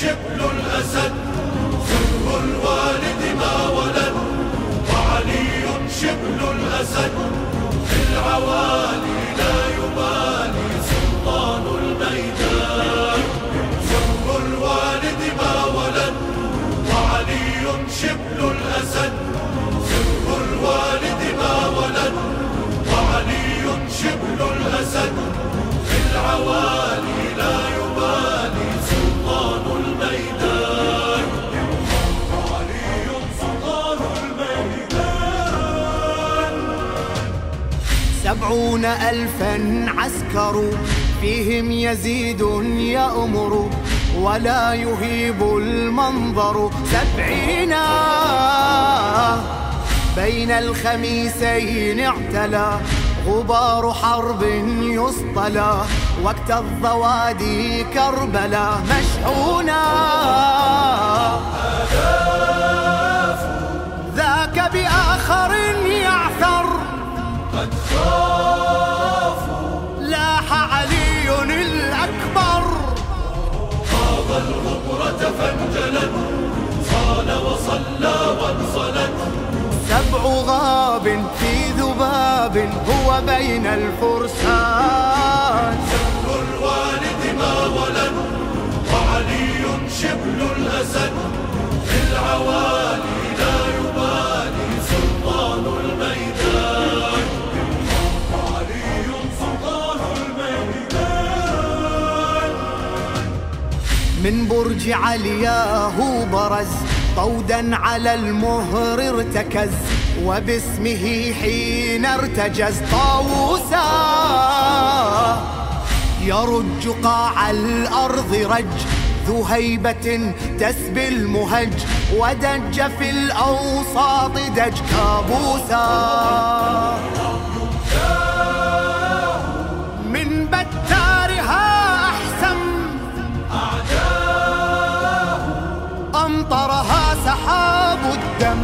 شبل الأسد شبه الوالد ما ولد، وعلي شبل الأسد في العوالي لا يبالي. سلطان الميدان شبه الوالد ما ولد، وعلي شبل الأسد شبه الوالد ما ولد، وعلي شبل الأسد في العوالي لا يبالي. سلطان الميدان علي سلطان الميدان. 70,000 عسكروا فيهم يزيد يأمر، ولا يهيب المنظر 70. بين الخميسين اعتلى غبار حرب يصطلى، وقت الضوادي كربلا مشحونة. آلاف ذاك بآخر يعثر قد خافوا، لاح علي الأكبر خاض الغبرة فانجلت، صان وصلى وانصلت. 7 غاب في ذباب هو بين الفرسان، شبل الوالد ما ولد، وعلي شبل الأسد في العوالي لا يبالي. سلطان الميدان علي سلطان الميدان. من برج علياه برز، طودا على المهر ارتكز، وباسمه حين ارتجز طاووسا. يرج قاع الأرض رج ذو هيبة تسبي المهج، ودج في الأوساط دج كابوسا. من بتارها أحسم أعداءه، أمطرها سحاب الدم،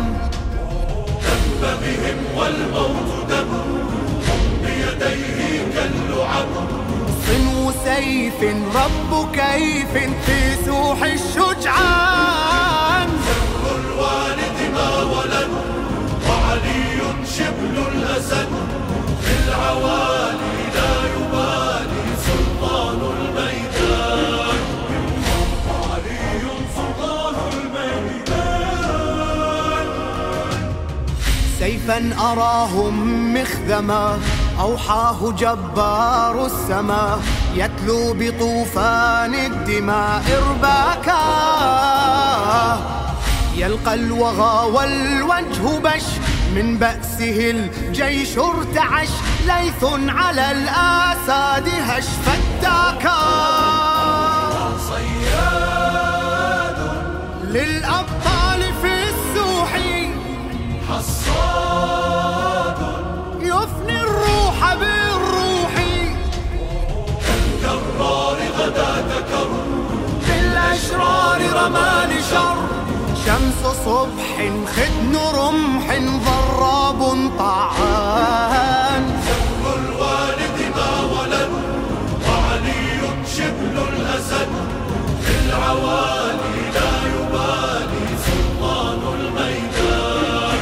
دب بهم والموت دم، هم بيديه كاللعب. صنو سيف رب كيف في سوح الشجعان، شبل الوالد ما ولد، وعلي شبل الأسد في العوالي لا يبالي. سلطان الميدان علي سلطان الميدان. سيفا أراهم مخذما أوحاه جبار السما، يتلو بطوفان الدماء إرباكا. يلقى الوغى والوجه بش، من بأسه الجيش ارتعش، ليث على الآسى دهش فتاكا. صياد للأبطال في السوح، حصاد يفني الروح بالروح. كالجرار غدا ذكر، بالأشرار رمى لشر. شمس صبح ختن رمح، ضراب طعان، شبل الوالد ما ولد، وعلي شبل الأسد في العوالي لا يبالي. سلطان الميدان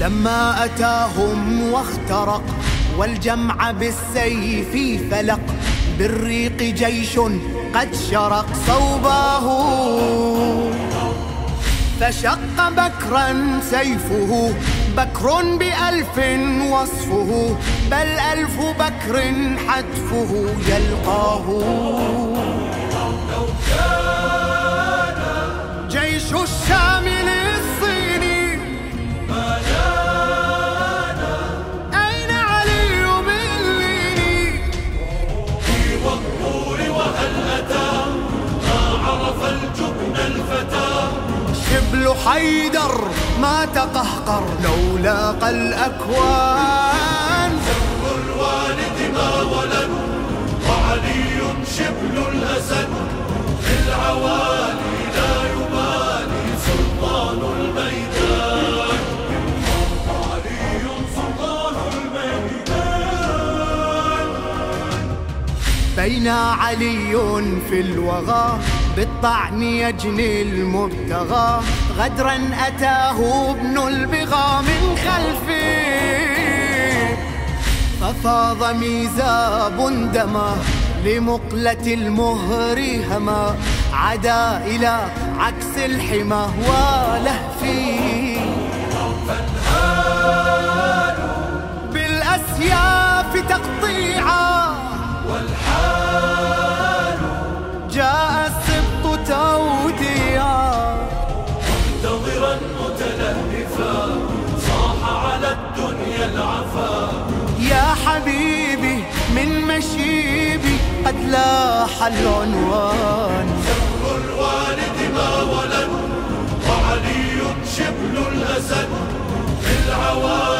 لما أتاهم واخترق، والجمع بالسيف فلق، بالريق جيش قد شرق صوباه. فشق بكرا سيفه، بكر بألف وصفه، بل 1000 بكر حتفه يلقاه. لو كان جيش الشام للصين شبل حيدر ما تقهقر، لو لاقى الأكوان. شبل الوالد ما ولد، وعلي شبل الأسد في العوالي لا يبالي. سلطان الميدان علي سلطان الميدان. بينا علي في الوغى بالطعن يجني المبتغى، غدرا أتاه ابن البغى من خلفه ففاض ميزاب دما لمقلة المهر هما، عدا إلى عكس الحمى ولهفي بالأسياف تقطيعا، والحال جاء السبط توديعا، منتظرا متلهفا صاح على الدنيا العفا، يا حبيبي من مشيبي قد لاح العنوان، شر الوالد ما ولد وعلي شبل الأسد في العوان.